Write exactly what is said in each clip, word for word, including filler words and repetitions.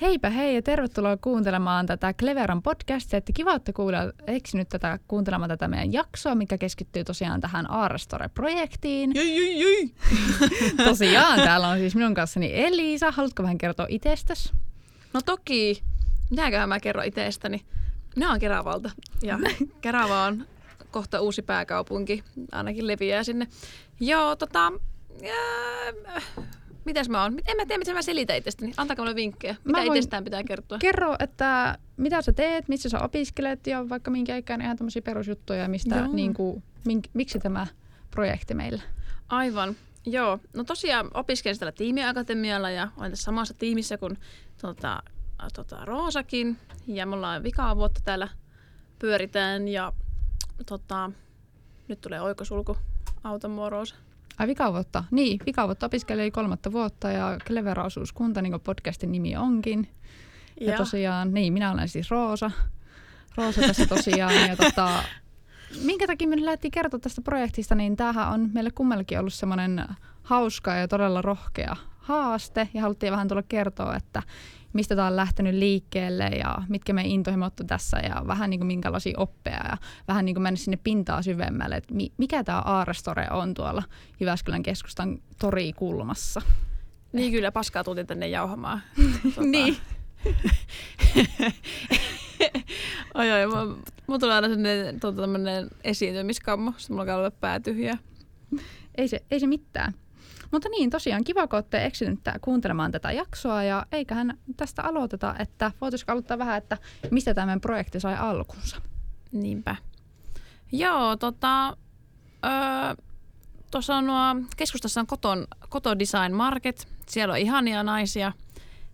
Heipä hei ja tervetuloa kuuntelemaan tätä Cleveran podcastia. Että kiva, että kuulee, eksynyt tätä, kuuntelemaan tätä meidän jaksoa, mikä keskittyy tosiaan tähän AaraStore-projektiin. Jei, jei, jei. Tosiaan, täällä on siis minun kanssani Elisa. Haluatko vähän kertoa itsestäsi? No toki. Mitäköhän mä kerron itsestäni? Minä olen Keravalta ja Kerava on kohta uusi pääkaupunki. Ainakin leviää sinne. Joo, tota... Jää... Mitäs mä oon? En mä tiedä, mitä mä selitän itsestäni. Antakaa mulle vinkkejä. Mitä itsestään pitää kertoa? Kerro, että mitä sä teet, missä sä opiskelet ja vaikka minkä ikään ihan tämmöisiä perusjuttuja, mistä, niin kuin, mink, miksi tämä projekti meillä? Aivan, joo. No tosiaan opiskelen täällä Tiimiakatemialla ja olen tässä samassa tiimissä kuin tuota, tuota, Roosakin. Ja me ollaan vikaa vuotta täällä pyöritään ja tota, nyt tulee oikosulku. Auta mua, Roosa. Ai vikavuotta. Niin, vikavuotta opiskelee kolmatta vuotta ja Clevera-osuuskunta, niin kuin podcastin nimi onkin. Ja, ja tosiaan, niin, minä olen siis Roosa. Roosa tässä tosiaan. ja tota, minkä takia me lähdettiin kertoa tästä projektista, niin tämähän on meille kummallakin ollut semmoinen hauska ja todella rohkea haaste. Ja haluttiin vähän tulla kertoa, että mistä tämä on lähtenyt liikkeelle ja mitkä meidän intohimot on tässä ja vähän niin kuin minkälaisia oppeja ja vähän niin kuin mennä sinne pintaa syvemmälle, että mikä tämä AaraStore on tuolla Jyväskylän keskustan torikulmassa. Niin eh. Kyllä, paskaa tultiin tänne jauhamaan. Niin. Oi oi, mulla tulee aina sellainen tuota, esiintymiskammo, sitten mulla alkaa olla pää tyhjää. Ei se, ei se mitään. Mutta niin, tosiaan kiva, kun olette eksynyt kuuntelemaan tätä jaksoa ja eiköhän tästä aloiteta, että voitaisiko aloittaa vähän, että mistä tämä meidän projekti sai alkunsa. Niinpä. Joo, tota, tuossa on nuo, keskustassa on Koton, Koto Design Market, siellä on ihania naisia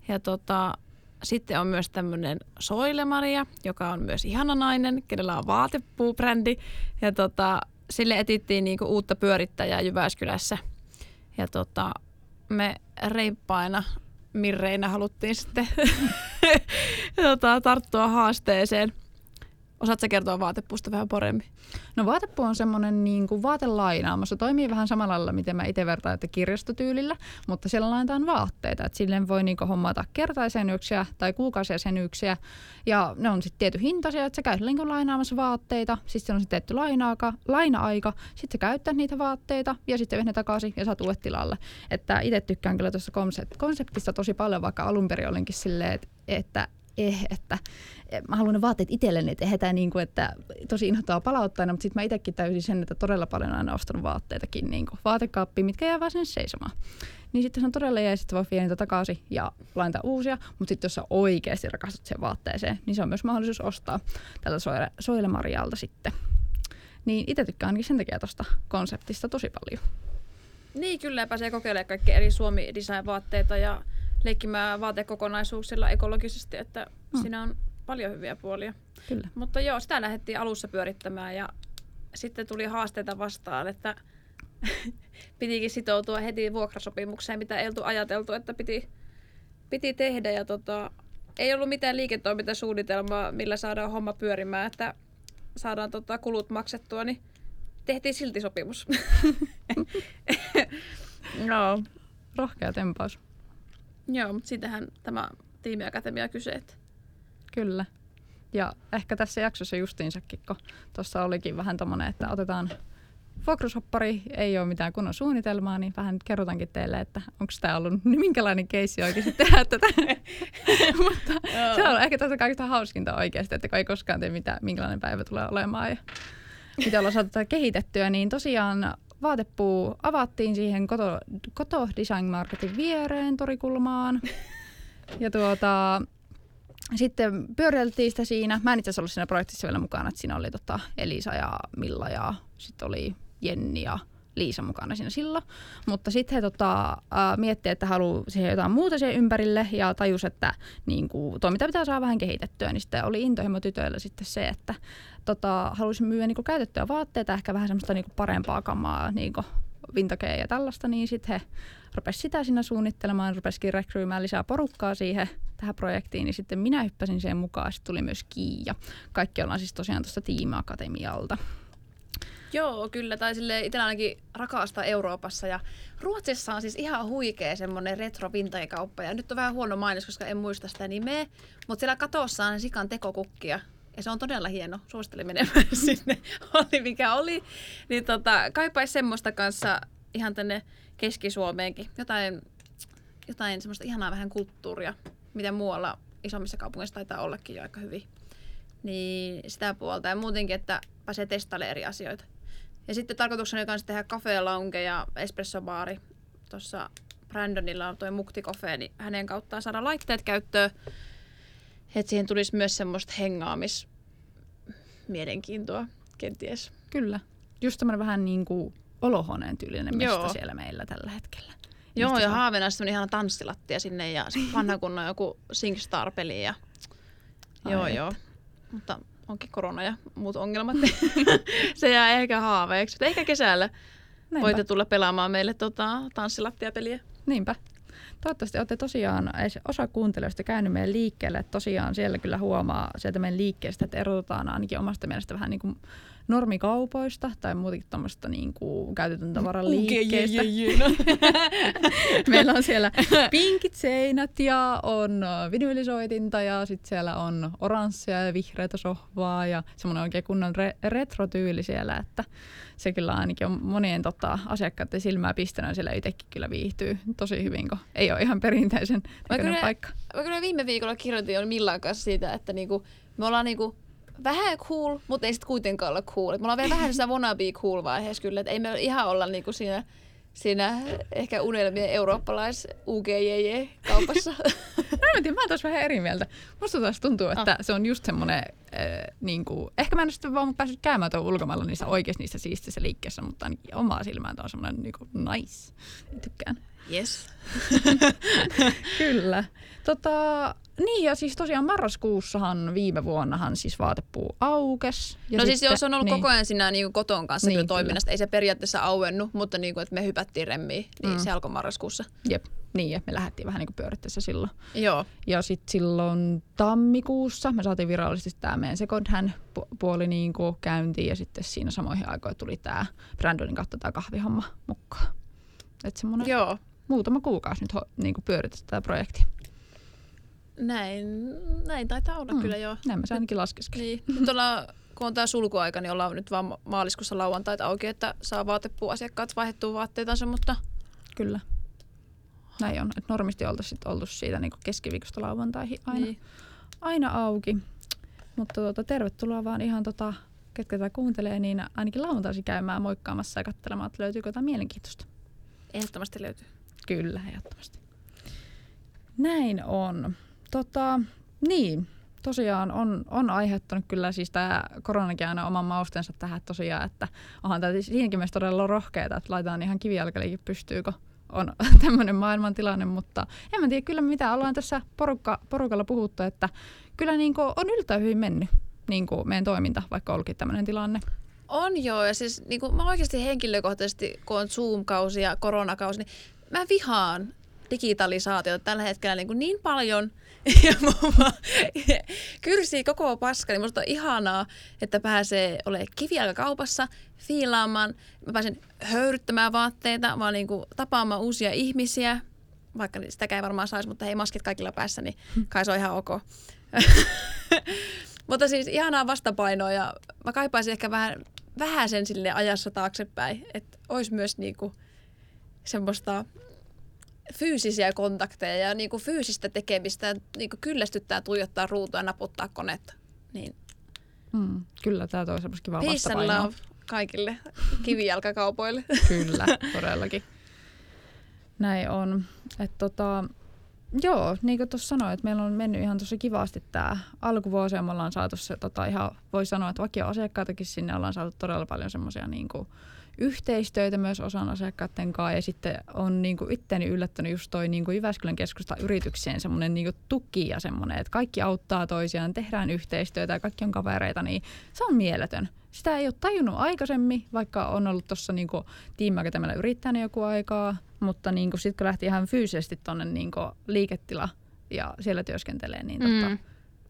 ja tota, sitten on myös tämmöinen Soile Maria, joka on myös ihana nainen, kenellä on Vaatepuu-brändi ja tota, sille etittiin niinku uutta pyörittäjää Jyväskylässä. Ja tota, me reippaina mirreinä haluttiin sitten tota, tarttua haasteeseen. Osaatko sä kertoa Vaatepuusta vähän paremmin? No Vaatepuu on semmoinen niin kuin vaatelainaamo. Se toimii vähän samalla lailla, miten mä itse vertaan, että kirjastotyylillä, mutta siellä lainataan vaatteita. Et silleen voi niin kuin hommata kertaisenyksiä tai kuukausisenyksiä. Ja ne on sitten tietty hintaisia, että sä käyt niin kuin lainaamassa vaatteita. Sitten on sitten tietty laina-aika, laina-aika. Sitten sä käytät niitä vaatteita ja sitten yhden takaisin ja saat uudet tilalle. Että itse tykkään kyllä tuosta konseptista tosi paljon, vaikka alun perin olinkin silleen, että Eh, että mä haluan ne vaatteet itselleni, että eihän tämä niin kuin, että tosi inhottavaa palauttajana, mutta sitten mä itsekin täysin sen, että todella paljon aina ostanut vaatteitakin niin kuin vaatekaappiin, mitkä jää vaan sinne seisomaan. Niin sitten se on todella jäi, että voi viedä niitä takaisin ja lainata uusia, mutta sitten jos sä oikeasti rakastut sen vaatteeseen, niin se on myös mahdollisuus ostaa tältä Soile, Soile Marialta sitten. Niin itse tykkään ainakin sen takia tuosta konseptista tosi paljon. Niin kyllä, pääsee kokeilemaan kaikkia eri Suomi-design-vaatteita ja leikkimään vaatekokonaisuuksilla ekologisesti, että mm. siinä on paljon hyviä puolia. Kyllä. Mutta joo, sitä lähdettiin alussa pyörittämään ja sitten tuli haasteita vastaan, että pitikin sitoutua heti vuokrasopimukseen, mitä ei oltu ajateltu, että piti, piti tehdä. Ja tota, ei ollut mitään liiketoimintasuunnitelmaa, millä saadaan homma pyörimään, että saadaan tota, kulut maksettua, niin tehtiin silti sopimus. No, rohkea tempaus. Joo, mutta siitähän tämä Tiimiakatemia kyseet. Kyllä. Ja ehkä tässä jaksossa justiinsakin, kun tuossa olikin vähän tommoinen, että otetaan vuokrasoppari, ei ole mitään kunnon suunnitelmaa, niin vähän kerrotaankin teille, että onko tämä ollut minkälainen keissi oikeasti tehdä tätä. Mutta se on ehkä tästä kaikista hauskinta oikeasti, että kun ei koskaan tee mitään, minkälainen päivä tulee olemaan ja mitä ollaan saatu kehitettyä, niin tosiaan Vaatepuu avattiin siihen Koto, Koto Design Marketin viereen torikulmaan ja tuota, sitten pyöriteltiin sitä siinä. Mä en itse asiassa ollut siinä projektissa vielä mukana, että siinä oli tota Elisa ja Milla ja sitten oli Jenni ja Liisa mukana siinä silloin. Mutta sitten he tota, miettivät, että haluaa siihen jotain muuta siihen ympärille ja tajus, että niin kuin, toiminta pitää saada vähän kehitettyä. Niin sitten oli intohimo tytöillä sitten se, että tota, haluaisin myydä niin kuin käytettyä vaatteita, ehkä vähän semmoista niin kuin parempaa kamaa, niin kuin vintagea ja tällaista. Niin sitten he rupesivat sitä siinä suunnittelemaan, rupesivat rekryymään lisää porukkaa siihen tähän projektiin. Niin sitten minä hyppäsin siihen mukaan, sitten tuli myös Kiia. Kaikki ollaan siis tosiaan tuosta Tiimiakatemialta. Joo, kyllä. Tai silleen itsellä ainakin rakastaa Euroopassa. Ja Ruotsissa on siis ihan huikea semmoinen retro-vintage-kauppa. Ja nyt on vähän huono mainos, koska en muista sitä nimeä. Mutta siellä katossa on sikan tekokukkia. Ja se on todella hieno. Suosittelin menemään sinne. Oli mikä oli. Niin tota, kaipaisi semmoista kanssa ihan tänne Keski-Suomeenkin. Jotain, jotain semmoista ihanaa vähän kulttuuria, mitä muualla isommissa kaupungeissa taitaa ollakin jo aika hyvin. Niin sitä puolta. Ja muutenkin, että pääsee testailemaan eri asioita. Ja sitten tarkoituksena on myös tehdä kafe-lounge ja espressobaari. Tuossa Brandonilla on tuo Mukti Coffee, niin hänen kauttaan saada laitteet käyttöön. Että siihen tulisi myös semmoista hengaamismielenkiintoa kenties. Kyllä. Just tämmöinen vähän niin kuin olohuoneen tyylinen mesta siellä meillä tällä hetkellä. Joo, mistä ja saa... haaveena semmoinen ihana tanssilattia sinne ja vanha kunnon joku SingStar-peli. Ja... Joo, joo. Mutta onkin korona ja muut ongelmat. Se jää ehkä haaveeksi, mutta ehkä kesällä Näinpä. Voitte tulla pelaamaan meille tota, tanssilattiapeliä. Niinpä. Toivottavasti olette tosiaan, osa kuuntelijoista käynyt meidän liikkeelle, että tosiaan siellä kyllä huomaa sieltä meidän liikkeestä, että erotetaan ainakin omasta mielestä vähän niin kuin normikaupoista tai muutenkin tuommoista niin kuin käytetyn tavaran liikkeestä. Okay, yeah, yeah, yeah. Meillä on siellä pinkit seinät ja on vinyylisoitinta ja sitten siellä on oranssia ja vihreätä sohvaa ja semmoinen oikein kunnon re- retrotyyli siellä, että se kyllä ainakin on monien tota, asiakkaiden silmää pistänä, siellä itsekin kyllä viihtyy tosi hyvin, kun ei ole ihan perinteisen näköinen paikka. Mä kyllä viime viikolla kirjoitin Millan kanssa siitä, että niinku, me ollaan niinku vähän cool, mutta ei sitten kuitenkaan olla cool. Et me ollaan vielä vähän sitä wannabe cool vaiheessa kyllä, että ei me ihan olla niinku siinä, siinä ehkä unelmien eurooppalais U G J J-kaupassa. Mä en tiedä, mä oon taas vähän eri mieltä. Musta taas tuntuu, että ah. se on just semmoinen, äh, niinku, ehkä mä en sitten vaan päässyt käymään tuon ulkomailla niissä oikeasti niissä siistissä liikkeessä, mutta ainakin omaa silmään tämä on semmoinen niinku, nice. Tykkään. Yes. Kyllä. Tota, niin ja siis tosiaan marraskuussahan viime vuonnahan siis Vaatepuu aukesi. No sitten, siis joo, se on ollut niin. koko ajan siinä niin Koton kanssa niin, toiminnasta. Kyllä. Ei se periaatteessa auennu, mutta niin kuin, että me hypättiin remmiin, niin mm. se alkoi marraskuussa. Jep. Niin ja me lähdettiin vähän niin kuin pyörittäessä silloin. Joo. Ja sitten silloin tammikuussa me saatiin virallisesti tämä meidän second hand puoli niin kuin käyntiin ja sitten siinä samoihin aikoihin tuli tämä Brandonin kautta tämä kahvihomma mukaan. Että semmoinen Joo. muutama kuukausi nyt ho, niin kuin pyöritetään tätä projektia. Näin, näin taitaa olla mm. kyllä jo. Näin mä se ainakin laskeskin. Niin. Nyt ollaan, kun on tää sulkuaika, niin ollaan nyt vaan maaliskuussa lauantaita auki, että saa Vaatepuuasiakkaat vaihdettua vaatteitansa, mutta... Kyllä. Näin on. Et normisti oltaisiin oltu siitä niin kuin keskiviikosta lauantaihin aina, niin. aina auki. Mutta tuota, tervetuloa vaan ihan tota, ketkä tää kuuntelee, niin ainakin lauantaisin käymään moikkaamassa ja katselemaan, että löytyykö jotain mielenkiintoista. Ehdottomasti löytyy. Kyllä, ehdottomasti. Näin on. Tota, niin, tosiaan on, on aiheuttanut kyllä siis tämä koronakin aina oman maustensa tähän tosiaan, että onhan tämä siinäkin mielessä todella rohkeeta, että laitetaan ihan kivijalkaliikin pystyykö on tämmöinen maailmantilanne, mutta en mä tiedä kyllä mitä ollaan tässä porukka, porukalla puhuttu, että kyllä niinku on yltä hyvin mennyt niinku meidän toiminta, vaikka olikin tämmöinen tilanne. On joo, ja siis niin kuin mä oikeasti henkilökohtaisesti, kun on Zoom-kausi ja koronakausi, niin mä vihaan digitalisaatiota tällä hetkellä niin, kuin niin paljon, ja mua kyrsii koko paska, niin musta on ihanaa, että pääsee olemaan kivijalkakaupassa, fiilaamaan, mä pääsen höyryttämään vaatteita, vaan niin kuin tapaamaan uusia ihmisiä, vaikka sitäkään ei varmaan saisi, mutta hei, maskit kaikilla päässä, niin kai se on ihan ok. Mutta siis ihanaa vastapainoa ja mä kaipaisin ehkä vähän, vähän sen sille ajassa taaksepäin, että olisi myös niinku semmoista fyysisiä kontakteja ja niinku fyysistä tekemistä, niinku kyllästyttää, tuijottaa ruutua ja naputtaa konetta. Niin. Mm, kyllä, tää toi semmoista kivaa vastapainoa. Peace and love kaikille kivijalkakaupoille. Kyllä, todellakin. Näin on. Että tota... Joo, niin kuin tuossa sanoin, että meillä on mennyt ihan tosi kivasti tämä alkuvuosi ja me ollaan saatu se tota, ihan, voi sanoa, että vakioasiakkaitakin sinne ollaan saatu todella paljon semmoisia niin kuin yhteistöitä myös osan asiakkaiden kanssa ja sitten on niin kuin itseäni yllättänyt just toi niin kuin Jyväskylän keskustan yritykseen semmoinen niin kuin tuki ja semmoinen, että kaikki auttaa toisiaan, tehdään yhteistyötä ja kaikki on kavereita, niin se on mieletön. Sitä ei ole tajunnut aikaisemmin, vaikka on ollut tuossa niin kuin Tiimiakatemialla yrittäjänä joku aikaa, mutta niin kuin sitten kun lähti ihan fyysisesti tuonne niin kuin liiketila ja siellä työskentelee, niin mm. tota,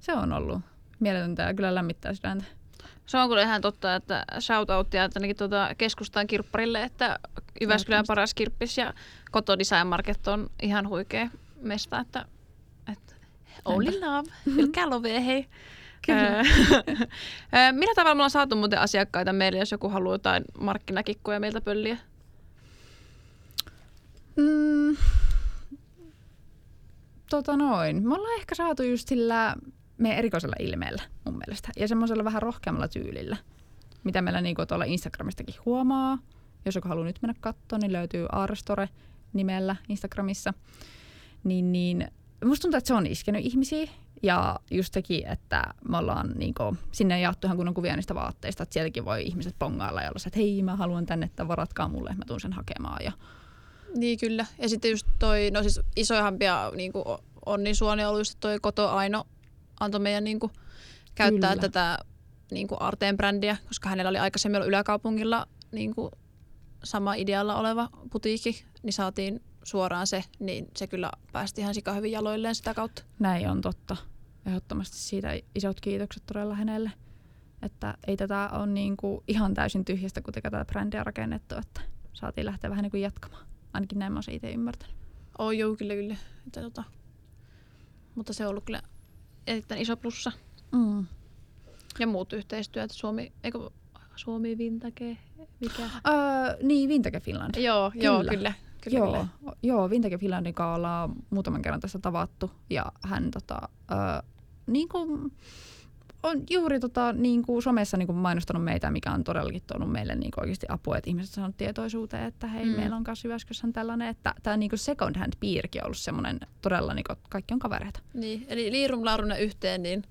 se on ollut mieletöntä ja kyllä lämmittää sydäntä. Se on kyllä ihan totta, että shoutouttia ainakin tuota keskustan kirpparille, että Jyväskylän paras kirppis ja Koto Design Market on ihan huikea mesta, että, että only love, ylkää lovea, hei. Kyllä. Millä tavalla me ollaan saatu muuten asiakkaita meille, jos joku haluaa jotain markkinakikkoja meiltä pölliä? Mm, tota noin. Me ollaan ehkä saatu just sillä meidän erikoisella ilmeellä mun mielestä ja semmoisella vähän rohkeammalla tyylillä, mitä meillä niinku tuolla Instagramistakin huomaa. Jos joku haluaa nyt mennä katsoa, niin löytyy AaraStore nimellä Instagramissa. Niin, niin, musta tuntuu, että se on iskenyt ihmisiä. Ja just sekin, että me ollaan niinku, sinne jaattu ihan kunnon kuvia niistä vaatteista, että sieltäkin voi ihmiset pongailla ja olla se, että hei mä haluan tänne, että varatkaa mulle, mä tuun sen hakemaan. Ja... Niin kyllä. Ja sitten just toi, no siis isoihampia niinku onnisuoni on ollut just toi Koto Aino antoi meidän niinku käyttää kyllä. tätä niinku Arteen brändiä, koska hänellä oli aikaisemmin ollut yläkaupungilla niinku sama idealla oleva putiikki, niin saatiin suoraan se, niin se kyllä päästi ihan sika hyvin jaloilleen sitä kautta. Näin on totta. Ehdottomasti siitä isot kiitokset todella hänelle. Että ei tätä ole niinku ihan täysin tyhjästä kuitenkaan tätä brändiä rakennettu, että saatiin lähteä vähän niinku jatkamaan. Ainakin näin mä oon se itse ymmärtänyt. Oh, joo, kyllä, kyllä. Että, tota. Mutta se on ollut kyllä erittäin iso plussa. Mm. Ja muut yhteistyöt. Suomi, eikö Suomi Vintage? Mikä? Öö, niin, Vintage Finland. Joo, kyllä. Joo, kyllä. Kyllä, joo, kyllä. joo, Vintage Finlandin kanssa ollaan muutaman kerran tässä tavattu ja hän tota, äh, niinku, on juuri tota, niinku, somessa niinku, mainostanut meitä, mikä on todellakin tuonut meille niinku, oikeasti apua, että ihmiset on saanut tietoisuuteen, että hei, mm. meillä on kanssa Jyväskylässä tällainen, että tämä niinku, second hand piirki on ollut semmoinen todella, niinku, että kaikki on kavereita. Niin, eli liirun laaruna yhteen, niin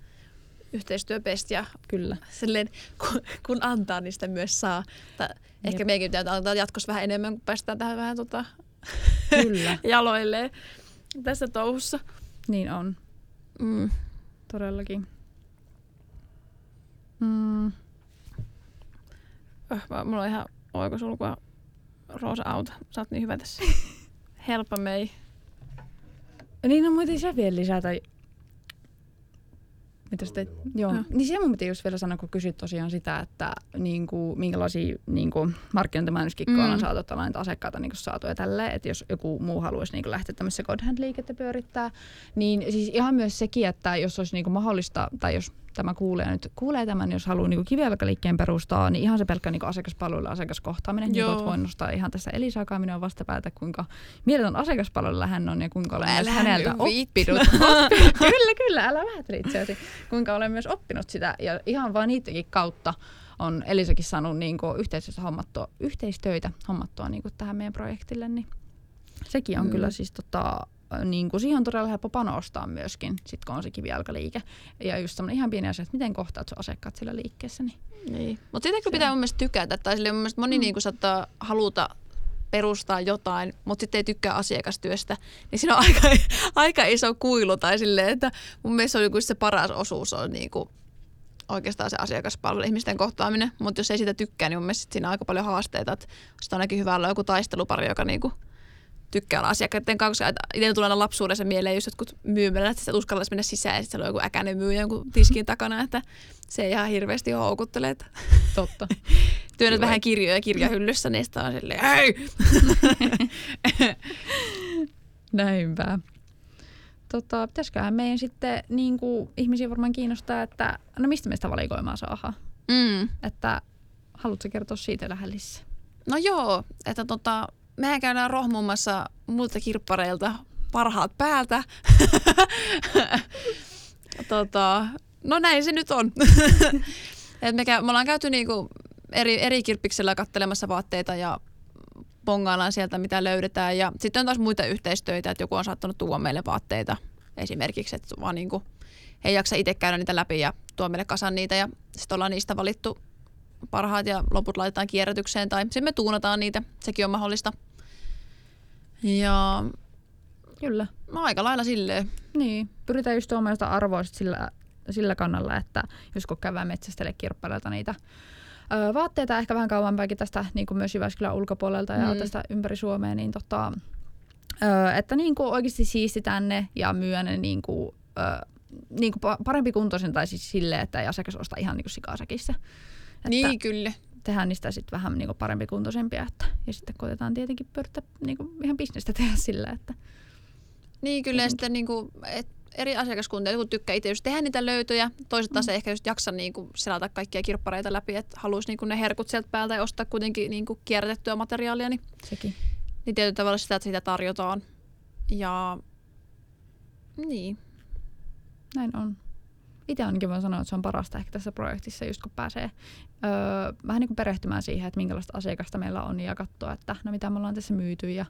yhteistyöpest ja kyllä. Silleen, kun, kun antaa, niin sitä myös saa. Tää, ehkä meikin pitää antaa jatkossa vähän enemmän, kun päästään tähän vähän tota, kyllä. jaloilleen tässä touhussa. Niin on. Mm. Todellakin. Mm. Oh, mulla on ihan oikosulkua. Roosa, auta. Sä oot niin hyvä tässä. Helpa mei. Niin on no, muuten se vielä lisää tai... Te, joo. No. Niin se mun piti just vielä sanoa, kun kysyt tosiaan sitä, että niinku, minkälaisia niinku, markkinointimäännöskikkoja mm. on saatu, että ollaan asiakkaita niinku, saatu ja tälleen, että jos joku muu haluaisi niinku, lähteä tämmöisessä secondhand-liikettä pyörittää, niin siis ihan myös sekin, että jos olisi niinku, mahdollista, tai jos tämä kuulee nyt kuulee tämän, jos haluaa niinku, kivijalkaliikkeen perustaa, niin ihan se pelkkä niinku, asiakaspalvelu ja asiakaskohtaaminen, niin olet voinut nostaa ihan tässä Elisa Akaminen on vastapäätä, kuinka mieletön asiakaspalvelulla hän on ja kuinka olen myös häneltä oppinut. Kyllä, kyllä, älä vähätele itseäsi. Kuinka olen myös oppinut sitä ja ihan vaan niidenkin kautta on Elisakin saanut niinku yhteistyötä hommattua, yhteistöitä hommattua niinku tähän meidän projektille, niin sekin on mm. kyllä siis tota, niinku, siihen on todella helppo panostaa myöskin, sit kun on se kivijalkaliike. Ja just semmoinen ihan pieni asia, että miten kohtaat sun asiakkaat siellä liikkeessä. Niin. Niin. Mutta sitä kyllä pitää mun mielestä tykätä, tai silleen mun mielestä moni mm. niinku saattaa haluta perustaa jotain, mutta sitten ei tykkää asiakastyöstä, niin siinä on aika, aika iso kuilu tai silleen, että mun mielestä on se paras osuus on niinku oikeastaan se asiakaspalvelu, ihmisten kohtaaminen, mutta jos ei sitä tykkää, niin mun mielestä siinä on aika paljon haasteita, että sitten on ainakin hyvä olla joku taistelupari, joka niinku tykkää olla asiakkaiden kanssa, koska itse tulee aina lapsuudessa mieleen just jotkut myymälät, että sitä uskaltaisi mennä sisään ja sitten on joku äkäinen myyjä jonkun tiskin takana, että se ei ihan hirveästi houkuttelee, että totta. Työnnät vähän kirjoja kirjahyllyssä, niin sitä on silleen, hei! Näinpä. Tota, pitäisiköhän meidän sitten niin kuin ihmisiä varmaan kiinnostaa, että no mistä me sitä valikoimaa saadaan? Mm. Että haluatko kertoa siitä lähellisissä? No joo, että tota, mehän käydään rohmuumassa muilta kirppareilta parhaat päältä. tota, no näin se nyt on. Et me, käy, me ollaan käyty niinku... Eri, eri kirppiksellä katselemassa vaatteita ja bongaillaan sieltä, mitä löydetään. Ja sitten on taas muita yhteistöitä, että joku on saattanut tuoda meille vaatteita esimerkiksi, että vaan niin kuin, ei jaksa itse käydä niitä läpi ja tuo meille kasan niitä. Ja sitten ollaan niistä valittu parhaat ja loput laitetaan kierrätykseen tai sitten me tuunataan niitä, sekin on mahdollista. Ja kyllä. No aika lailla silleen. Niin, pyritään just tuomaan jotain arvoa sillä, sillä kannalla, että jos kun käydään metsästelle kirppareilta niitä vaatteita ehkä vähän kauempaakin tästä niin kuin myös Jyväskylän ulkopuolelta ja mm. tästä ympäri Suomea, niin tota, että niin kuin oikeasti siistitään ne ja myydään ne niin kuin, niin kuin parempi kuntoisen tai siis silleen, että ei asiakas osta ihan niin kuin sikasäkissä. Että niin kyllä. Tehdään niistä sitten vähän niin kuin parempi kuntoisempia. Että, ja sitten koitetaan tietenkin pyörittää niin kuin ihan bisnestä tehdä sillä. Että. Niin kyllä ja sitten niin kuin, et eri asiakaskuntia, joku tykkää itse just tehdä niitä löytöjä. Toiset taas mm. ei ehkä just jaksa niin kuin selata kaikkia kirppareita läpi, että haluaisi niin kuin ne herkut sieltä päältä ja ostaa kuitenkin niin kuin kierrätettyä materiaalia. Niin, sekin. Niin tietyllä tavalla sitä, että sitä tarjotaan. Ja niin. Näin on. Itse ainakin voin sanoa, että se on parasta ehkä tässä projektissa, just kun pääsee öö, vähän niin kuin perehtymään siihen, että minkälaista asiakasta meillä on ja katsoa, että no mitä me ollaan tässä myyty ja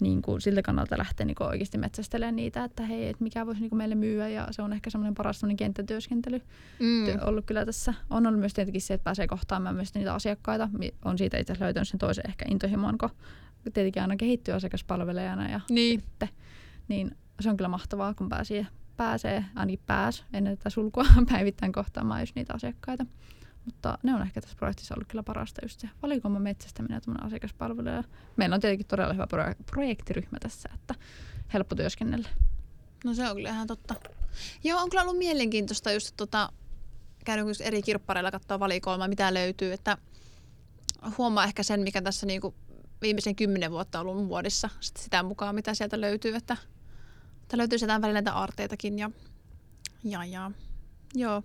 niin kuin siltä kannalta lähtee niin kuin oikeasti metsästelemään niitä, että hei, että mikä voisi niin kuin meille myyä ja se on ehkä semmoinen paras semmoinen kenttätyöskentely mm. ollut kyllä tässä. On ollut myös tietenkin se, että pääsee kohtaamaan myös niitä asiakkaita. On siitä itse asiassa löytänyt sen toisen ehkä intohimoon, kun tietenkin aina kehittyy asiakaspalvelijana ja niin. Sitten, niin se on kyllä mahtavaa, kun pääsee. Pääsee, ainakin pääs, ennen tätä sulkua päivittäin kohtaamaan just niitä asiakkaita. Mutta ne on ehkä tässä projektissa ollut kyllä parasta just se valikoima metsästäminen ja asiakaspalveluja. Meillä on tietenkin todella hyvä proje- projektiryhmä tässä, että helppo työskennellä. No se on kyllä ihan totta. Joo, on kyllä ollut mielenkiintoista just tota, käydä eri kirppareilla katsoa valikoimaa, mitä löytyy. Että huomaa ehkä sen, mikä tässä niinku viimeisen kymmenen vuotta on ollut vuodessa sit sitä mukaan, mitä sieltä löytyy. Että Tää löytyy sieltä välillä näitä aarteitakin ja, ja, ja, joo.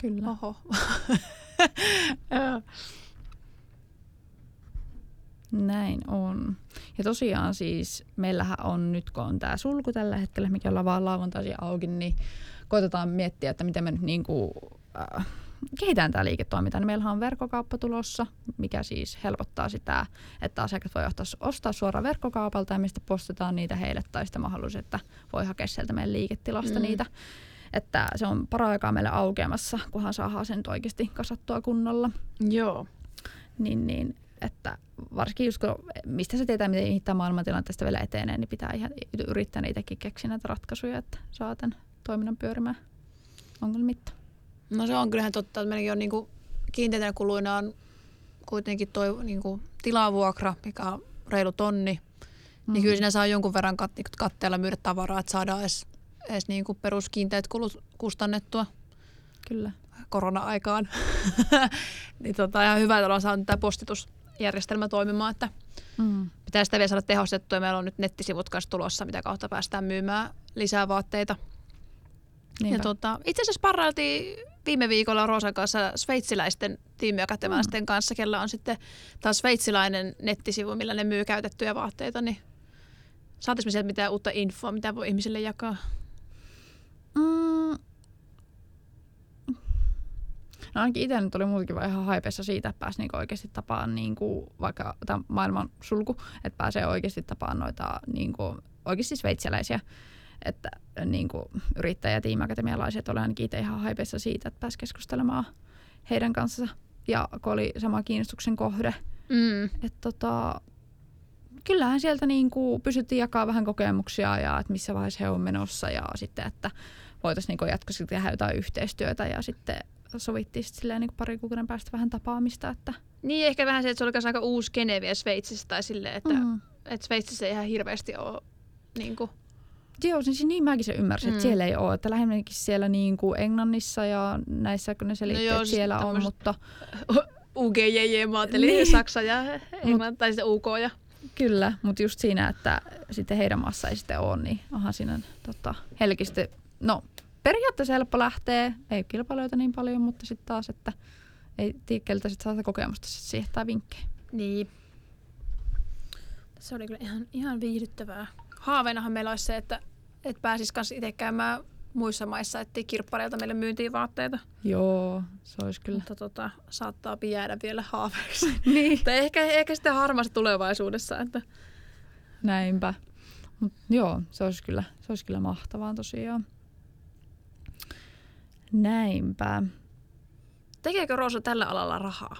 Kyllä. Oho. Näin on. Ja tosiaan siis meillähän on nyt, kun on tää sulku tällä hetkellä, mikä ollaan vaan lauantaisin auki, niin koitetaan miettiä, että miten me nyt niinku äh, kehitään tää liiketoiminta. Meillähän on verkkokauppa tulossa, mikä siis helpottaa sitä, että asiakkaat voi ostaa suoraan verkkokaupalta ja mistä postataan niitä heille tai sitä mahdollisuus, että voi hakea sieltä meidän liiketilasta mm. niitä. Että se on paraikaa meille aukeamassa, kunhan saadaan sen nyt oikeasti kasattua kunnolla. Joo. Niin, niin, että varsinkin just kun, mistä se tietää, miten tämä maailmantilanteesta vielä etenee, niin pitää ihan yrittää itsekin keksiä näitä ratkaisuja, että saa tämän toiminnan pyörimään. Onko mitta? No se on kyllähän totta, että meilläkin on niin kuin kiinteinä kuluina on kuitenkin tuo niin kuin tilavuokra, mikä on reilu tonni. Mm-hmm. Niin kyllä siinä saa jonkun verran kat- katteella myydä tavaraa, että saadaan edes, edes niin kuin peruskiinteät kulut kustannettua. Kyllä. Korona-aikaan. Niin tota, ihan hyvä, että ollaan saanut tämä postitusjärjestelmä toimimaan, että mm-hmm. pitää sitä vielä saada tehostettua. Ja meillä on nyt nettisivut kanssa tulossa, mitä kautta päästään myymään lisää vaatteita. Ja tota, itse asiassa sparrailtiin viime viikolla Roosan kanssa sveitsiläisten tiimiakatemaisten mm. kanssa, kellä on sitten taas sveitsiläinen nettisivu, millä ne myy käytettyjä vaatteita, niin saataisiin me sieltä mitään uutta infoa, mitä voi ihmisille jakaa? Mm. No ainakin itse nyt oli muutenkin vaan ihan haipeessa siitä, että pääsi niinku oikeasti tapaan niinku, vaikka tämä maailman sulku, että pääsee oikeasti tapaan noita niinku, oikeasti sveitsiläisiä. Että niin kuin yrittäjä- ja tiimiakatemialaiset olivat ainakin itse ihan haipeissa siitä, että pääsi keskustelemaan heidän kanssaan. Ja kun oli sama kiinnostuksen kohde. Mm. Että tota, kyllähän sieltä niin kuin pystyttiin jakamaan vähän kokemuksia ja että missä vaiheessa he on menossa. Ja sitten, että voitaisiin niin jatkossa tehdä jotain yhteistyötä ja sitten sovittiin sitten niin pari kuukauden päästä vähän tapaamista. Että. Niin, ehkä vähän se, että se oli aika uusi Genevi ja Sveitsissä tai silleen, että, mm. että Sveitsissä ei ihan hirveästi ole. Niin kuin joo, siis niin mäkin se ymmärsin, että mm. siellä ei ole. Että lähinnäkin siellä niin kuin Englannissa ja näissä, kun ne selitteet no siellä on, mutta U G J J-maat, eli niin. Saksa ja Englanti, tai sitten U K. Ja. Kyllä, mutta just siinä, että sitten heidän maassa ei sitten ole, niin onhan siinä tota, helkisti. No, periaatteessa helppo lähtee, ei kilpailijoita niin paljon, mutta sitten taas, että ei tiikkeltä sitten saada kokemusta sit siihen tai vinkkejä. Niin. Se oli kyllä ihan, ihan viihdyttävää. Haaveenahan meillä olisi se, että, että pääsisi kanssa itse käymään muissa maissa, ettei kirppareilta meille myyntiin vaatteita. Joo, se olisi kyllä. Mutta tota, saattaa jäädä vielä haaveeksi. Niin. Tai ehkä, ehkä sitä harmasta tulevaisuudessa. Että. Näinpä. Mut joo, se olisi kyllä, se olisi kyllä mahtavaa tosiaan. Näinpä. Tekeekö Roosa tällä alalla rahaa?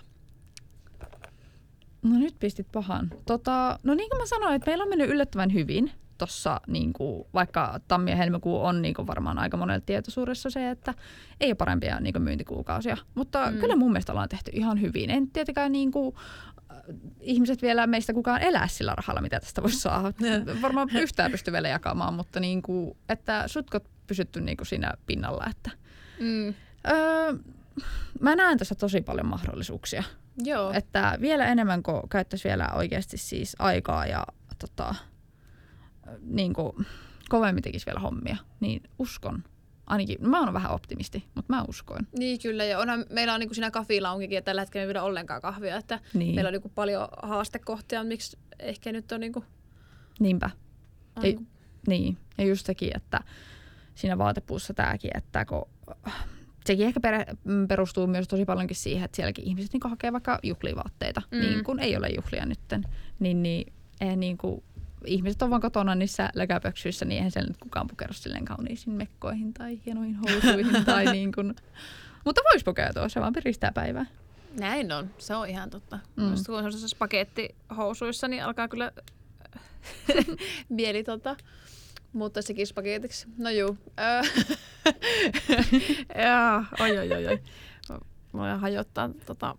No nyt pistit pahan. Tota, no niin kuin mä sanoin, että meillä on mennyt yllättävän hyvin. Tossa, niin kuin, vaikka tammi ja helmikuu on niin kuin varmaan aika monella tietoisuudessa se, että ei ole parempia niin kuin myyntikuukausia. Mutta mm. kyllä mun mielestä ollaan tehty ihan hyvin. En tietenkään niin kuin, ihmiset vielä meistä kukaan elää sillä rahalla, mitä tästä voisi saada. Varmaan yhtään pysty vielä jakamaan, mutta niin kuin, että sutkot pysytty niinku siinä pinnalla. Että. Mm. Öö, mä näen tässä tosi paljon mahdollisuuksia. Joo. Että vielä enemmän, kun käyttäisi vielä oikeasti siis aikaa ja tota, niinku, kovemmin tekisi vielä hommia, niin uskon. Ainakin, mä oon vähän optimisti, mutta mä uskoin. Niin kyllä, ja onhan, meillä on niin kuin siinä kahvilaunkikin, ja tällä hetkellä ei myydä ollenkaan kahvia. Että niin. Meillä on niin kuin paljon haastekohtia, miksi ehkä nyt on... Niin kuin... Niinpä. On... Ja, niin, ja just sekin, että siinä Vaatepuussa tämäkin, että kun... Sekin ehkä perustuu myös tosi paljonkin siihen, että sielläkin ihmiset niin hakee vaikka juhlivaatteita, mm. niin kun ei ole juhlia nytten. Niin, niin, eh, niin kun ihmiset on vaan kotona niissä läkäpöksyissä, niin eihän siellä nyt kukaan pukeudu silleen kauniisiin mekkoihin tai hienoihin housuihin. tai niin kun... Mutta vois pukeutua, se vaan piristää päivää. Näin on, se on ihan totta. Mm. Kun on sellaisessa pakettihousuissa, niin alkaa kyllä mieli tota... Mutta sekin spagetiksi. No juu. Jaa, oi oi oi oi. Mä hajottaa tota...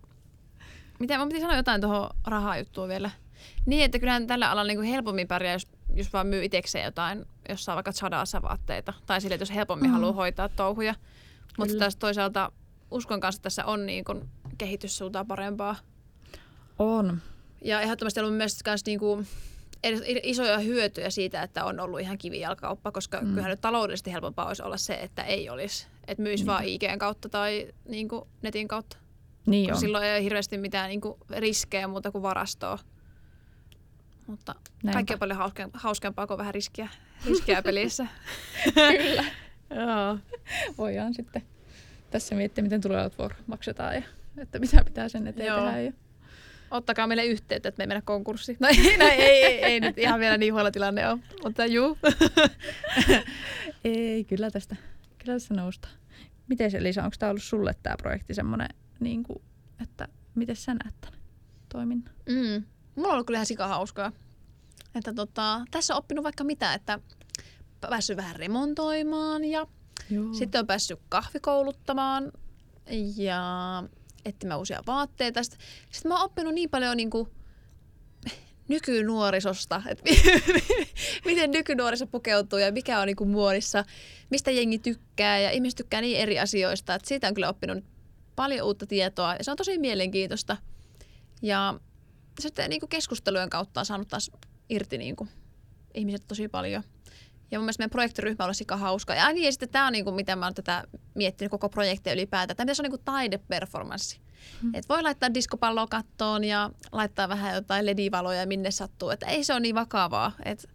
Mitä, mä piti sanoa jotain tuohon rahajuttuun vielä. Niin, että kyllähän tällä alalla niinku helpommin pärjää, jos, jos vaan myy itsekseen jotain, jos saa vaikka chadaassa vaatteita. Tai sille, että jos helpommin mm. haluaa hoitaa touhuja. Mutta taas toisaalta uskon kanssa, että tässä on niinku kehityssuuntaa parempaa. On. Ja ehdottomasti on myös kans niinku... isoja hyötyjä siitä, että on ollut ihan kivijalkauppa, koska mm. kyllähän nyt taloudellisesti helpompaa olisi olla se, että ei olisi. Että myisi mm. vaan I G:n kautta tai niin kuin netin kautta. Niin on. Silloin ei ole hirveästi mitään niin kuin riskejä muuta kuin varastoa. Mutta kaikki on paljon hauskempaa, kuin vähän riskiä, riskiä pelissä. Kyllä. Joo. Voidaan sitten tässä miettiä, miten tulevat vuoro maksetaan ja että mitä pitää sen eteen Joo. tehdä. Ja... Ottakaa meille yhteyttä, että me ei mennä konkurssiin. No ei, no, ei, ei, ei nyt ihan vielä niin huono tilanne ole, mutta juu. ei, kyllä tästä, kyllä tästä noustaan. Miten se, Elisa, onko tämä ollut sulle tämä projekti semmoinen, niin kuin, että miten sä näet tämän toiminnan? Mm. Mulla on ollut kyllä ihan sikahauskaa. Että tota, tässä on oppinut vaikka mitä, että päässyt vähän remontoimaan ja Joo. sitten on päässyt kahvikouluttamaan ja... etsimään uusia vaatteita. Sitten mä oon oppinut niin paljon niin kuin nykynuorisosta, että miten nykynuoriso pukeutuu ja mikä on niin kuin muodissa, mistä jengi tykkää ja ihmiset tykkää niin eri asioista. Että siitä on kyllä oppinut paljon uutta tietoa ja se on tosi mielenkiintoista. Ja sitten niin kuin keskustelujen kautta on saanut taas irti niin kuin ihmiset tosi paljon. Ja mun mielestä meidän projektiryhmä on sika hauska. Ja, niin, ja sitten tämä on niinku, mitä mä oon tätä miettinyt koko projektia ylipäätään. Tämä pitäisi olla niinku taideperformanssi. Hmm. Et voi laittaa diskopalloa kattoon ja laittaa vähän jotain L E D-valoja minne sattuu. Et ei se ole niin vakavaa. Et,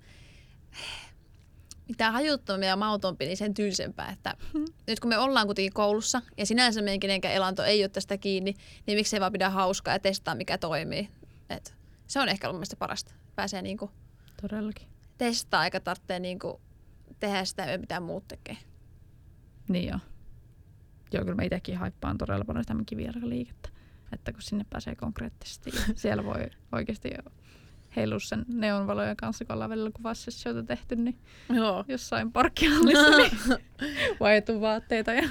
mitä hajuttomia ja mautompi, niin sen tylsempää. Että hmm. Nyt kun me ollaan kuitenkin koulussa ja sinänsä meidän kenenkään elanto ei ole tästä kiinni, niin miksei vaan pidä hauskaa ja testaa mikä toimii. Et, se on ehkä mun mielestä parasta. Pääsee niinku Todellakin. testaa eikä tarvitse niinku tehdä sitä, mitä muut tekee. Niin joo. Joo, kyllä mä itsekin haippaan todella paljon sitä kivijalkaliikettä. Että kun sinne pääsee konkreettisesti ja siellä voi oikeasti heilua sen neonvalojen kanssa, kun ollaan välillä kuvassessioita tehty, niin joo. jossain parkkihallissa niin vaihtuu vaatteita. Ja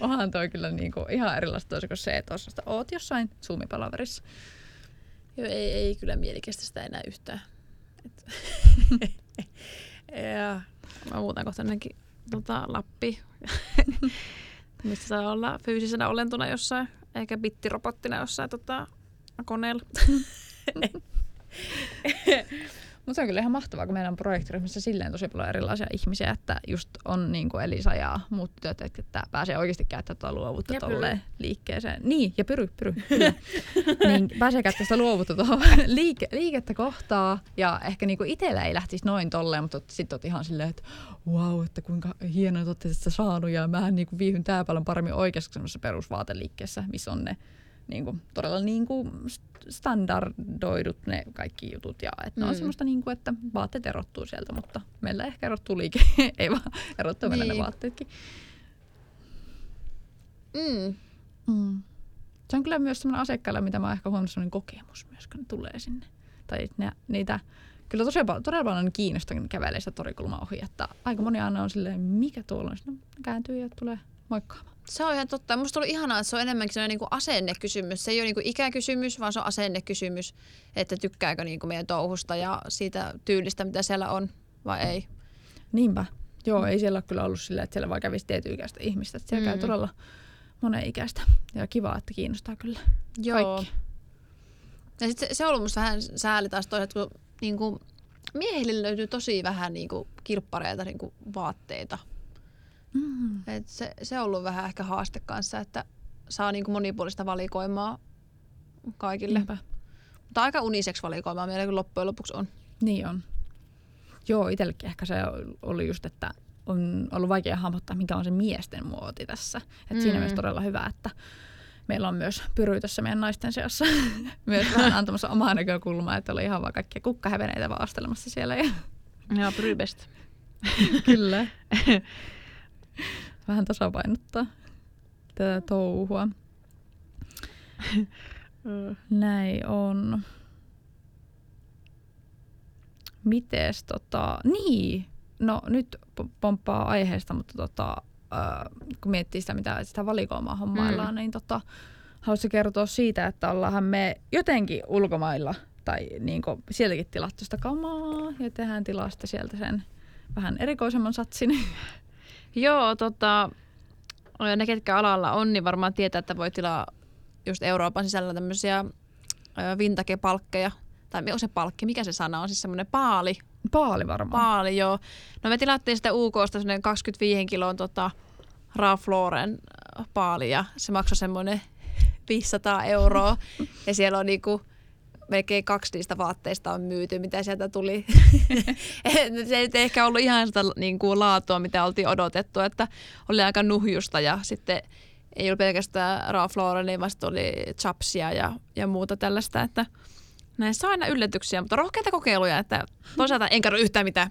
onhan toi kyllä niinku ihan erilaista toisaalta kuin se, että oot jossain Zoom-palaverissa. Joo, ei, ei kyllä mieli kestä sitä enää yhtään. Yeah. Mä muutan kohta ennenkin tota, Lappi, mistä saa olla fyysisenä olentona jossain, eikä bittirobottina jossain tota, koneella. Mutta se on kyllä ihan mahtavaa, kun meillä on projektiryhmässä silleen tosi paljon erilaisia ihmisiä, että just on niin kuin Elisa ja muut työt, että pääsee oikeasti käyttämään tuota luovuutta tuolle liikkeeseen. Niin, ja pyry, pyry. niin, pääsee käyttämään sitä luovuutta tuohon liike, liikettä kohtaan. Ja ehkä niin kuin itsellä ei lähtisi noin tolleen, mutta sitten oot ihan silleen, että wow, että kuinka hienoa te olette sitä saanut. Ja mähän niin kuin viihdyn tää paljon paremmin oikeassa semmoisessa perusvaateliikkeessä, missä on ne. Niinku, todella niinku standardoidut ne kaikki jutut ja että mm. on semmoista niinku, että vaatteet erottuu sieltä, mutta meillä ehkä erottuu liike, ei vaan erottuu niin. meillä ne vaatteetkin. Mm. Mm. Se on kyllä myös semmoinen asiakkailla, mitä mä oon ehkä huomannut, semmoinen kokemus myös, kun ne tulee sinne. Tai ne, niitä, kyllä tosiaan, todella paljon kiinnostaa, kun kävelee sitä torikulmaa ohi, että aika moni aina on silleen, mikä tuolla on, sitten kääntyy ja tulee moikkaamaan. Se on ihan totta. Musta tuli ihanaa, että se on enemmänkin sellainen niinku asennekysymys. Se ei ole niinku ikäkysymys, vaan se on asennekysymys, että tykkääkö niinku meidän touhusta ja siitä tyylistä, mitä siellä on vai ei. Niinpä. Joo, ei siellä ole kyllä ollut sillä, että siellä vaan kävisi tietyn ikäistä ihmistä. Siellä mm. käy todella monen ikäistä. Ja kiva, että kiinnostaa kyllä Joo. kaikki. Ja sit se, se on ollut musta vähän sääli taas toiset, kun niinku, miehille löytyy tosi vähän niinku, kirppareilta niinku, vaatteita. Mm. Et se, se on ollut vähän ehkä haaste kanssa, että saa niinku, monipuolista valikoimaa kaikille. Niinpä. Mutta aika uniseksi valikoimaa meillä kun loppujen lopuksi on. Niin on. Joo, itsellekin ehkä se oli just, että on ollut vaikea hahmottaa, mikä on se miesten muoti tässä. Et mm. siinä myös todella hyvä, että meillä on myös Pyry tässä meidän naisten seassa myös vähän antamassa omaa näkökulmaa, että oli ihan vaan kaikkia kukkahäveneitä vaan astelemassa siellä. Ja... Joo, Pyry best. Kyllä. Vähän tasapainottaa tätä touhua. Näin on. Mites tota, niin, no nyt pomppaa aiheesta, mutta tota, äh, kun miettii sitä, mitä sitä valikoimaa hommaillaan, mm. niin tota, haluaisi kertoa siitä, että ollaanhan me jotenkin ulkomailla tai niinku sieltäkin tilattu sitä kamaa ja tehdään tilasta sieltä sen vähän erikoisemman satsin. Joo, tota, ne ketkä alalla on, niin varmaan tietää, että voi tilaa just Euroopan sisällä tämmöisiä vintage-palkkeja. Tai onko se palkki? Mikä se sana on? Siis semmoinen paali. Paali varmaan. Paali, joo. No me tilattiin sitä U K:sta semmoinen kaksikymmentäviisi kiloon tota Ralph Lauren paali ja se maksoi semmoinen viisisataa euroa. Ja siellä on niinku melkein kaksi niistä vaatteista on myyty, mitä sieltä tuli. Se ei ehkä ollut ihan sitä niinku laatua, mitä oltiin odotettu, että oli aika nuhjusta ja sitten ei ollut pelkästään Ralph Laurenia, vaan sitten oli chapsia ja, ja muuta tällaista, että näissä on aina yllätyksiä, mutta rohkeita kokeiluja, että toisaalta en kerro yhtään mitään.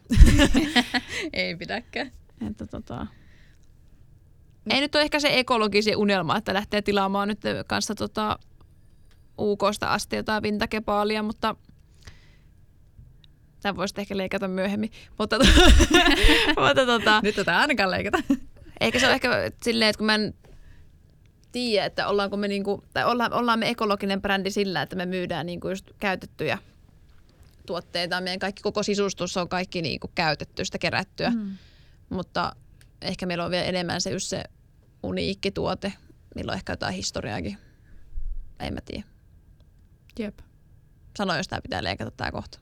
Ei pidäkään. Että tota... Ei nyt ole ehkä se ekologisen unelma, että lähtee tilaamaan nyt kanssa tota U K:sta asti jotain vintage-paalia, mutta tämän voisi ehkä leikata myöhemmin. Mutta, mutta tota... Nyt tätä ainakaan leikata. Eikä se ole ehkä silleen, että kun mä en tiedä, että ollaanko me niinku, tai olla, ollaan me ekologinen brändi sillä, että me myydään niinku just käytettyjä tuotteita. Meidän kaikki koko sisustus on kaikki niinku käytetty, sitä kerättyä. Mm. Mutta ehkä meillä on vielä enemmän se just se uniikki tuote, milloin ehkä jotain historiaakin. En mä tiedä. Jep. Sano, jos tää pitää leikata tää kohta.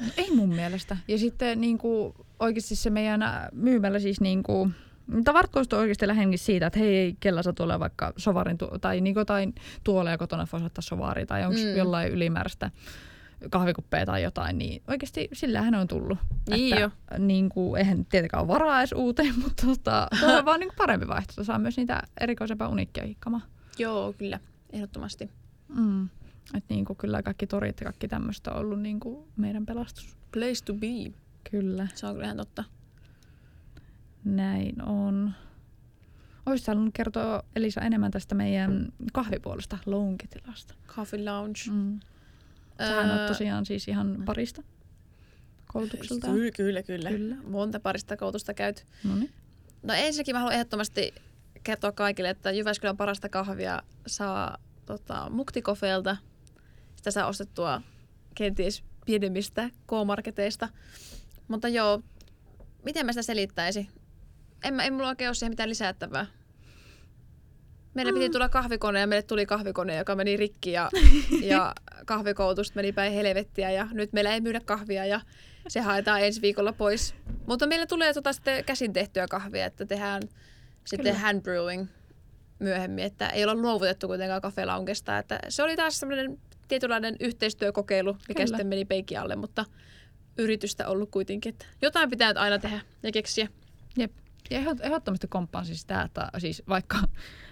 No, ei mun mielestä. Ja sitten niinku oikeasti se meidän myymällä siis niinku mutta vartkoistu oikeasti lähdenkin siitä, että hei, kellä sä tuolla vaikka sovarin tu- tai niin jotain tuoleja kotona voisi ottaa sovaria tai onko mm. jollain ylimääräistä kahvikuppeja tai jotain, niin oikeasti sillähän on tullut. Niin että, jo. Niin kuin, eihän tietenkään ole varaa edes uuteen, mutta tota, tuo on vaan niin kuin parempi vaihtoehto. Saa myös niitä erikoisempaa uniikkia hikkamaa. Joo, kyllä. Ehdottomasti. Mm. Että niin kuin kyllä kaikki torit ja kaikki tämmöistä on ollut niin kuin meidän pelastus. Place to be. Kyllä. Se on kyllä ihan totta. Näin on. Olis halunnut kertoa Elisa enemmän tästä meidän kahvipuolesta, lounge-tilasta. Coffee lounge. Mm. Sähän öö... oot tosiaan siis ihan parista koulutukselta. Kyllä, kyllä, kyllä. Monta parista koulutusta käyt. Noniin. No ensinnäkin mä haluan ehdottomasti kertoa kaikille, että Jyväskylän parasta kahvia saa tota, Mukti Coffeelta. Sitä saa ostettua kenties pienemmistä K-marketeista. Mutta joo, miten mä sitä selittäisin? En mä, ei mulla oikein ole siihen mitään lisättävää. Meille piti tulla kahvikone ja meille tuli kahvikone, joka meni rikki ja, ja kahvikoutusta meni päin helvettiä ja nyt meillä ei myydä kahvia ja se haetaan ensi viikolla pois. Mutta meillä tulee tota sitten käsin tehtyä kahvia, että tehdään sitten hand brewing myöhemmin, että ei olla luovutettu kuitenkaan kahvilaungesta. Että se oli taas semmoinen tietynlainen yhteistyökokeilu, mikä Kyllä. sitten meni peikin alle, mutta yritystä ollut kuitenkin, että jotain pitää nyt aina tehdä ja keksiä. Jep. Ja ehdottomasti komppaan siis sitä, että siis vaikka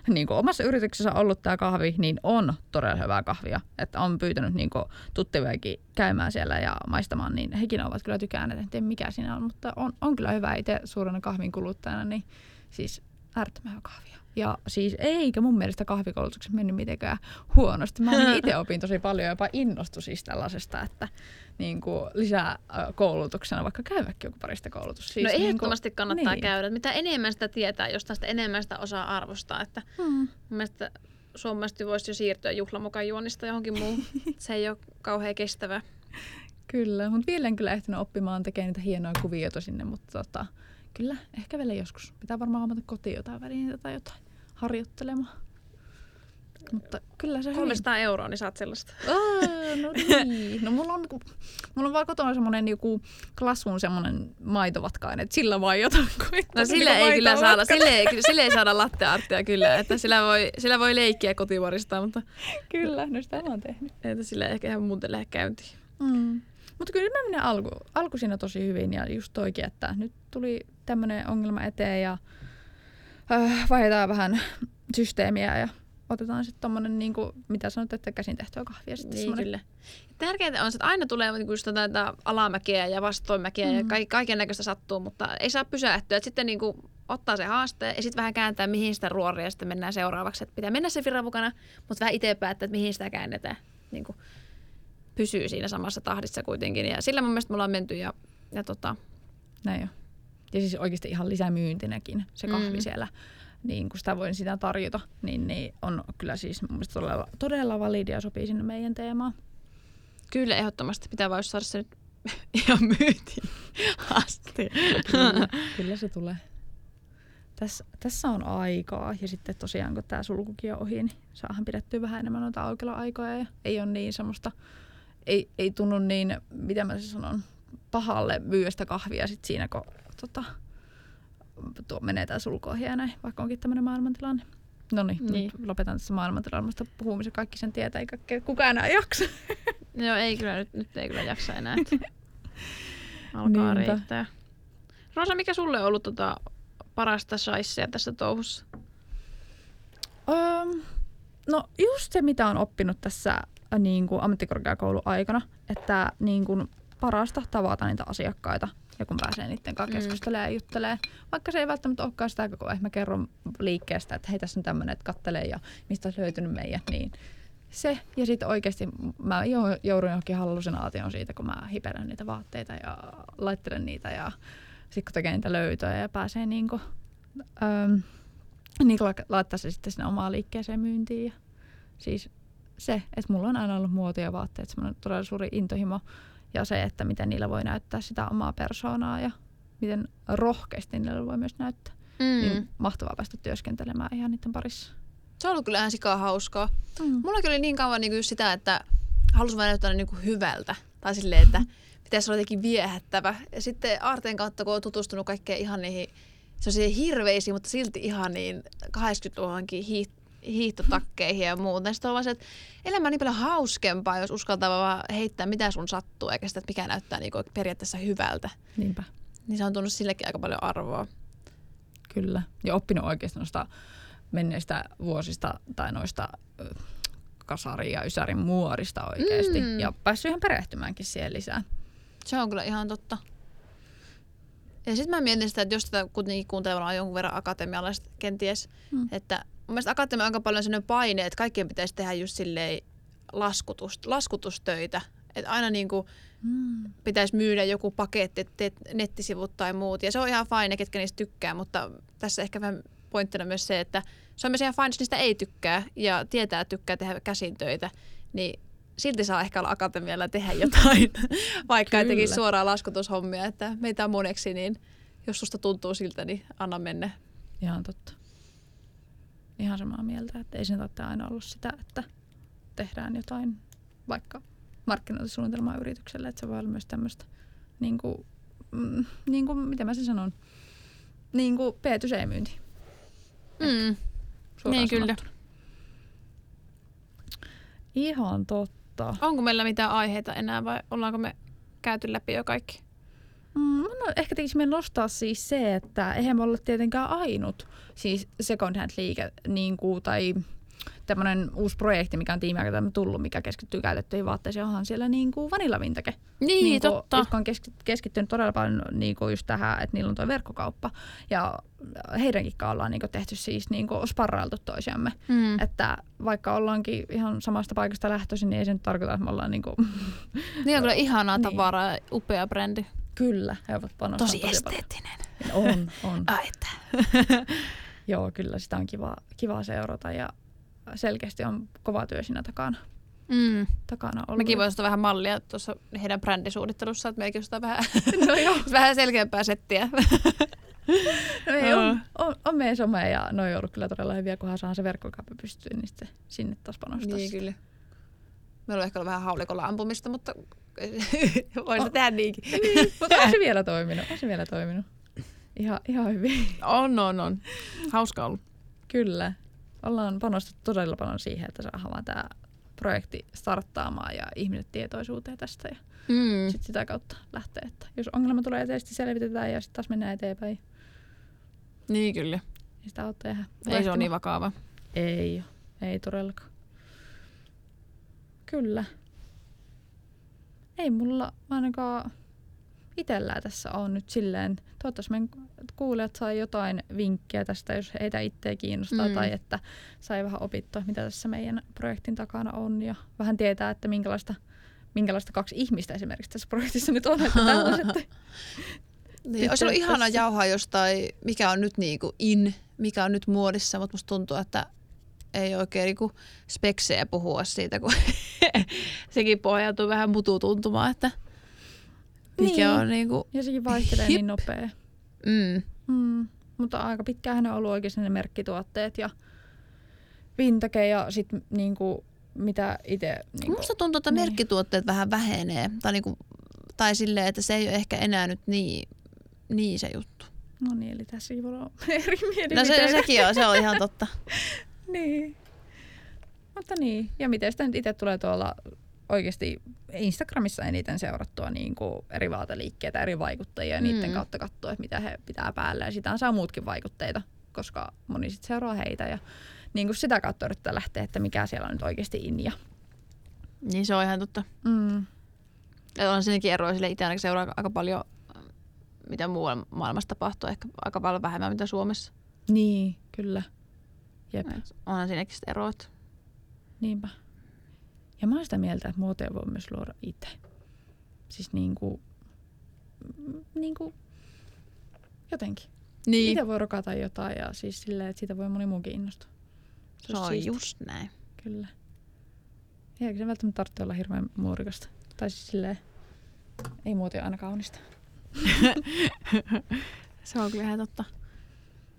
niin kuin omassa yrityksessä on ollut tämä kahvi, niin on todella hyvää kahvia. Että on pyytänyt niin kuin tuttuviakin käymään siellä ja maistamaan, niin hekin ovat kyllä tykänneet, en tiedä mikä siinä on, mutta on, on kyllä hyvä itse suurena kahvin kuluttajana, niin siis äärettömän kahvia. Ja siis eikä mun mielestä kahvikoulutuksessa mennyt mitenkään huonosti. Mä itse opin tosi paljon, jopa innostui siis tällaisesta, että niin kuin lisää koulutuksena, vaikka käyväkin joku parista koulutus. Siis no niin ehdottomasti kun... kannattaa niin. käydä. Mitä enemmän sitä tietää, jostain sitä enemmän sitä osaa arvostaa. Että hmm. Mun mielestä suomalaisesti voisi jo siirtyä juhlamukan juonista johonkin muuhun. Se ei ole kauhean kestävää. Kyllä, mutta vielä en kyllä ehtinyt oppimaan tekemään niitä hienoja kuvioita sinne, mutta tota, Kyllä, ehkä vielä joskus. Pitää varmaan hommata kotiin jotain välineitä tai jotain harjoittelemaan. Mutta kyllä se kolmesataa euroa, niin saat sellaista. Oh, no niin. No mulla on, mulla on vaan kotona semmonen joku klasun semmonen maitovatkainen, että sillä vaan jotain koittaa. No sille ei kyllä saada, sille ei, sille ei saada lattearttia kyllä, että sillä voi, sillä voi leikkiä kotivaristaa, mutta... Kyllä, no sitä mä oon tehnyt. Että sillä ehkä ihan muuten lähde käyntiin. Mm. Mutta kyllä mä menen alku, alku siinä tosi hyvin ja just toikin, että nyt tuli tämmönen ongelma eteen ja äh, vaihdetaan vähän systeemiä ja... Otetaan sitten tommonen, niin kuin, mitä sanot, että käsin tehtyä kahvia. Niin, tärkeintä on, että aina tulee just tätä alamäkeä ja vastoinmäkeä mm. ja ka- kaiken näköistä sattuu, mutta ei saa pysähtyä. Et sitten niin kuin, ottaa se haasteen ja sitten vähän kääntää, mihin sitä ruoria ja sitten mennään seuraavaksi. Et pitää mennä sen virran mukana, mutta vähän itse päättää, että mihin sitä käännetään. Niin kuin, pysyy siinä samassa tahdissa kuitenkin. Ja sillä mun mielestä me ollaan menty. Ja, ja, tota... Näin jo. Ja siis oikeasti ihan lisämyyntinäkin se kahvi mm. siellä. Niin kun sitä voin sitä tarjota, niin, niin on kyllä siis mun mielestä todella, todella validia, sopii sinne meidän teemaan. Kyllä, ehdottomasti. Pitää vaan saada se nyt ihan myyntiin asti. Kyllä, kyllä se tulee. Tässä, tässä on aikaa ja sitten tosiaan kun tää sulkukin on ohi, niin saahan pidettyä vähän enemmän noita aukioloaikoja ja ei ole niin semmoista, ei, ei tunnu niin, mitä mä sanon, pahalle myyjästä kahvia sit siinä kun tota... Tuo menee tää sulkuohje ja näin, vaikka onkin tämmönen maailmantilanne. Noniin, niin. Lopetan tässä maailmantilannasta puhumisen. Kaikki sen tietää, ei kaikkea kukaan enää jaksa. Joo, ei kyllä, nyt, nyt ei kyllä jaksa enää. Alkaa niinpä riittää. Rosa, mikä sulle on ollut tota parasta shaissia tässä touhussa? Öö, no just se, mitä on oppinut tässä niin kuin ammattikorkeakoulun aikana, että niin kuin parasta tavata niitä asiakkaita. Ja kun pääsee niiden kanssa keskustelemaan mm. ja juttelemaan. Vaikka se ei välttämättä olekaan sitä, kun mä kerron liikkeestä, että hei tässä on tämmöinen, että kattelee ja mistä olisi löytynyt meidät. Niin se, ja sitten oikeasti mä joudun johonkin hallusinaatioon siitä, kun mä hiperän niitä vaatteita ja laittelen niitä. Ja sitten kun tekee niitä löytöjä ja pääsee niinku, äm, niin laittaa se sitten sinne omaan liikkeeseen myyntiin. Ja siis se, että mulla on aina ollut muotoja vaatteet, semmoinen todella suuri intohimo. Ja se, että miten niillä voi näyttää sitä omaa persoonaa ja miten rohkeasti niillä voi myös näyttää. Mm. Niin mahtavaa päästä työskentelemään ihan niiden parissa. Se on ollut kyllä ihan sikaa hauskaa. Mm. Mullakin oli niin kauan niin sitä, että halusin vaan näyttää niin kuin hyvältä. Tai silleen, että pitäisi olla jotenkin viehättävä. Ja sitten aarteen kautta, kun on tutustunut kaikkeen ihan niihin sellaisiin hirveisiin, mutta silti ihan niin kahdeksankymmentäluvullakin hiihtoja. hiihtotakkeihin ja muuta. Sitten on vaan se, että elämä on niin paljon hauskempaa, jos uskaltaa vaan heittää mitä sun sattuu, eikä sitä, että mikä näyttää niinku periaatteessa hyvältä. Niinpä. Niin se on tullut silläkin aika paljon arvoa. Kyllä. Ja oppinut oikeasti noista menneistä vuosista tai noista kasari- ja ysärin muorista oikeasti. Mm. Ja päässyt ihan perehtymäänkin siihen lisää. Se on kyllä ihan totta. Ja sitten mä mietin sitä, että jos tätä kuitenkin kuuntelevalla jonkun verran akatemialaista kenties, mm. että mun mielestä akatemia on aika paljon sellainen paine, että kaikkien pitäisi tehdä just silleen laskutust, laskutustöitä. Että aina niin kuin mm. pitäisi myydä joku paketti, että nettisivut tai muut. Ja se on ihan fine, ketkä niistä tykkää, mutta tässä ehkä vähän pointtina myös se, että se on myös ihan fine, jos niistä ei tykkää ja tietää, että tykkää tehdä käsintöitä. Niin silti saa ehkä olla akatemialla tehdä jotain, vaikka ei tekisi suoraan laskutushommia. Että meitä on moneksi, niin jos susta tuntuu siltä, niin anna mennä. Ihan totta. Ihan samaa mieltä, että ei sen tarvitse aina ollut sitä, että tehdään jotain vaikka markkinointisuunnitelmaa yritykselle, että se voi olla myös tämmöistä, niin kuin, mm, niin kuin mitä mä sen sanon, niin kuin P to C-myynti. Mm. Niin kyllä. Ihan totta. Onko meillä mitään aiheita enää vai ollaanko me käyty läpi jo kaikki? Mm, no, ehkä tekisi meidän nostaa siis se, että eihän me olla tietenkään ainut siis second hand liike niin kuin, tai tämmöinen uusi projekti, mikä on Tiimiakatemia tullut, mikä keskittyy käytettyihin vaatteisiin, onhan siellä niin kuin Vanilla-Vintage. Niin, niin kuin, totta. Jotka on keskittynyt todella paljon niin kuin just tähän, että niillä on tuo verkkokauppa. Ja heidänkin kanssa ollaan niin kuin tehty siis niin kuin sparrailtu toisiamme. Mm. Että vaikka ollaankin ihan samasta paikasta lähtöisin, niin ei se nyt tarkoita, että me ollaan niin kuin... Niin on kyllä ihanaa tavaraa, niin. Upea brändi. Kyllä, he ovat panostaneet tosi, tosi esteettinen. Paljon. On, on. Ai, että. Joo, kyllä sitä on kiva, kiva seurata ja selkeästi on kova työ siinä takana. Mm. takana ollut. Mekin voisi ottaa vähän mallia tuossa heidän brändisuunnittelussa, että meikin ostaa vähän, no vähän selkeämpää settiä. No ei, on, on, on meidän some ja ne on ollut kyllä todella hyviä, kunhan saahan se verkkokauppa pystyy, niin sitten sinne taas panostaa. Niin, kyllä. Meillä on ehkä ollut vähän haulikolla ampumista, mutta voin se tehdä niinkin. Niin, mutta on se vielä toiminut, on se vielä toiminut. Ihan, ihan hyvin. On, on, on. Hauska ollut. Kyllä. Ollaan panostettu todella paljon siihen, että saadaan tämä projekti starttaamaan ja ihmiset tietoisuuteen tästä ja mm. sit sitä kautta lähtee. Että jos ongelma tulee eteen, sitten selvitetään ja sitten taas mennään eteenpäin. Niin kyllä. Ja sitä auttaa ihan. Ei se ole niin vakava. Ei ole. Ei todellakaan. Kyllä. Ei mulla ainakaan itsellään tässä on nyt silleen, toivottavasti meidän kuulijat sai jotain vinkkiä tästä, jos heitä itseä kiinnostaa mm. tai että sai vähän opittua, mitä tässä meidän projektin takana on ja vähän tietää, että minkälaista, minkälaista kaksi ihmistä esimerkiksi tässä projektissa nyt on, että tällaiset. Niin, olisi ollut ihanaa jauhaa jostain, mikä on nyt niin kuin in, mikä on nyt muodissa, mutta musta tuntuu, että ei oikein niin kuin speksejä puhua siitä, kun sekin pohjautuu vähän mututuntumaan, että mikä niin. on niinku ja sekin vaihtelee hip. Niin nopea. Mm. Mm. Mutta aika pitkäänhän on ollut oikeasti ne merkkituotteet ja vintage ja sit niinku mitä itse... Niinku, musta tuntuu, että niin. merkkituotteet vähän vähenee. Tai, niinku, tai silleen, että se ei ole ehkä enää nyt niin, niin se juttu. No niin, eli tässä ei voi olla eri mielipiteitä. No se, sekin on, se on ihan totta. Niin. Mutta niin. Ja miten sitä nyt itse tulee tuolla... Oikeasti Instagramissa eniten seurattua niin kuin eri vaateliikkeitä, eri vaikuttajia ja mm. niiden kautta katsoa, että mitä he pitää päälle. Ja sitä saa muutkin vaikutteita, koska moni sitten seuraa heitä. Ja niin kuin sitä kautta yrittää lähteä, että mikä siellä on nyt oikeasti in. Ja... Niin se on ihan totta. Mm. On siinäkin eroja sille itse ainakin seuraa aika paljon, mitä muualla maailmassa tapahtuu. Ehkä aika paljon vähemmän, mitä Suomessa. Niin, kyllä. Jep. Onhan siinäkin sitten erot. Niinpä. Ja mä oon sitä mieltä, että muotoja voi myös luoda itse. Siis niinku, niinku, jotenkin. Niin. Itse voi rokata jotain ja siis silleen, että siitä voi moni muukin innostua. Se, se on siisti. Just näin. Kyllä. Eikä se välttämättä tarvitse olla hirveän muurikasta. Tai siis silleen, ei muotoja aina kaunista. Se on kyllä ihan totta.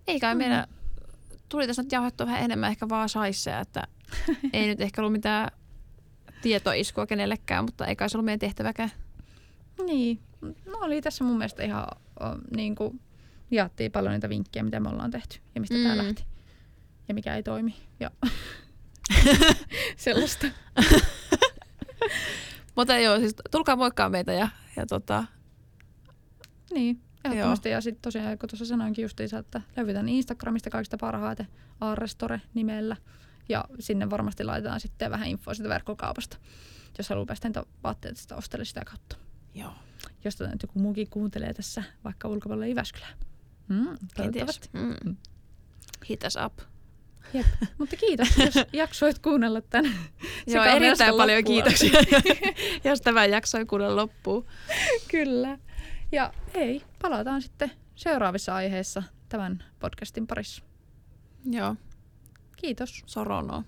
Ei kai mm. meidän, tuli tässä nyt jauhettua vähän enemmän ehkä vaan saissa, että ei nyt ehkä ollut mitään... tietoiskua kenellekään, mutta eikä se ollut meidän tehtäväkään. Niin. No oli tässä mun mielestä ihan, niin kuin jaattiin paljon niitä vinkkejä, mitä me ollaan tehty ja mistä mm. tää lähti. Ja mikä ei toimi. Ja sellaista. Mutta joo, siis tulkaa moikkaa meitä ja, ja tota... Niin, ehdottomasti. Joo. Ja sitten tosiaan, kun tuossa sanoinkin justiinsa, että löydetään Instagramista kaikista parhaiten AaraStore nimellä. Ja sinne varmasti laitetaan sitten vähän infoa siitä verkkokaupasta, jos haluaa päästä niitä vaatteita sitä ostelle sitä kautta. Joo. Jos nyt joku muukin kuuntelee tässä vaikka ulkopuolella Jyväskylää. Mm, toivottavasti. Mm. Hit us up. Jep. Mutta kiitos, jos jaksoit kuunnella tämän. Joo, erittäin paljon loppuun. Kiitoksia, jos tämän jaksoi kuunnella loppuun. Kyllä. Ja hei, palataan sitten seuraavissa aiheissa tämän podcastin parissa. Joo. Kiitos. Soronoo.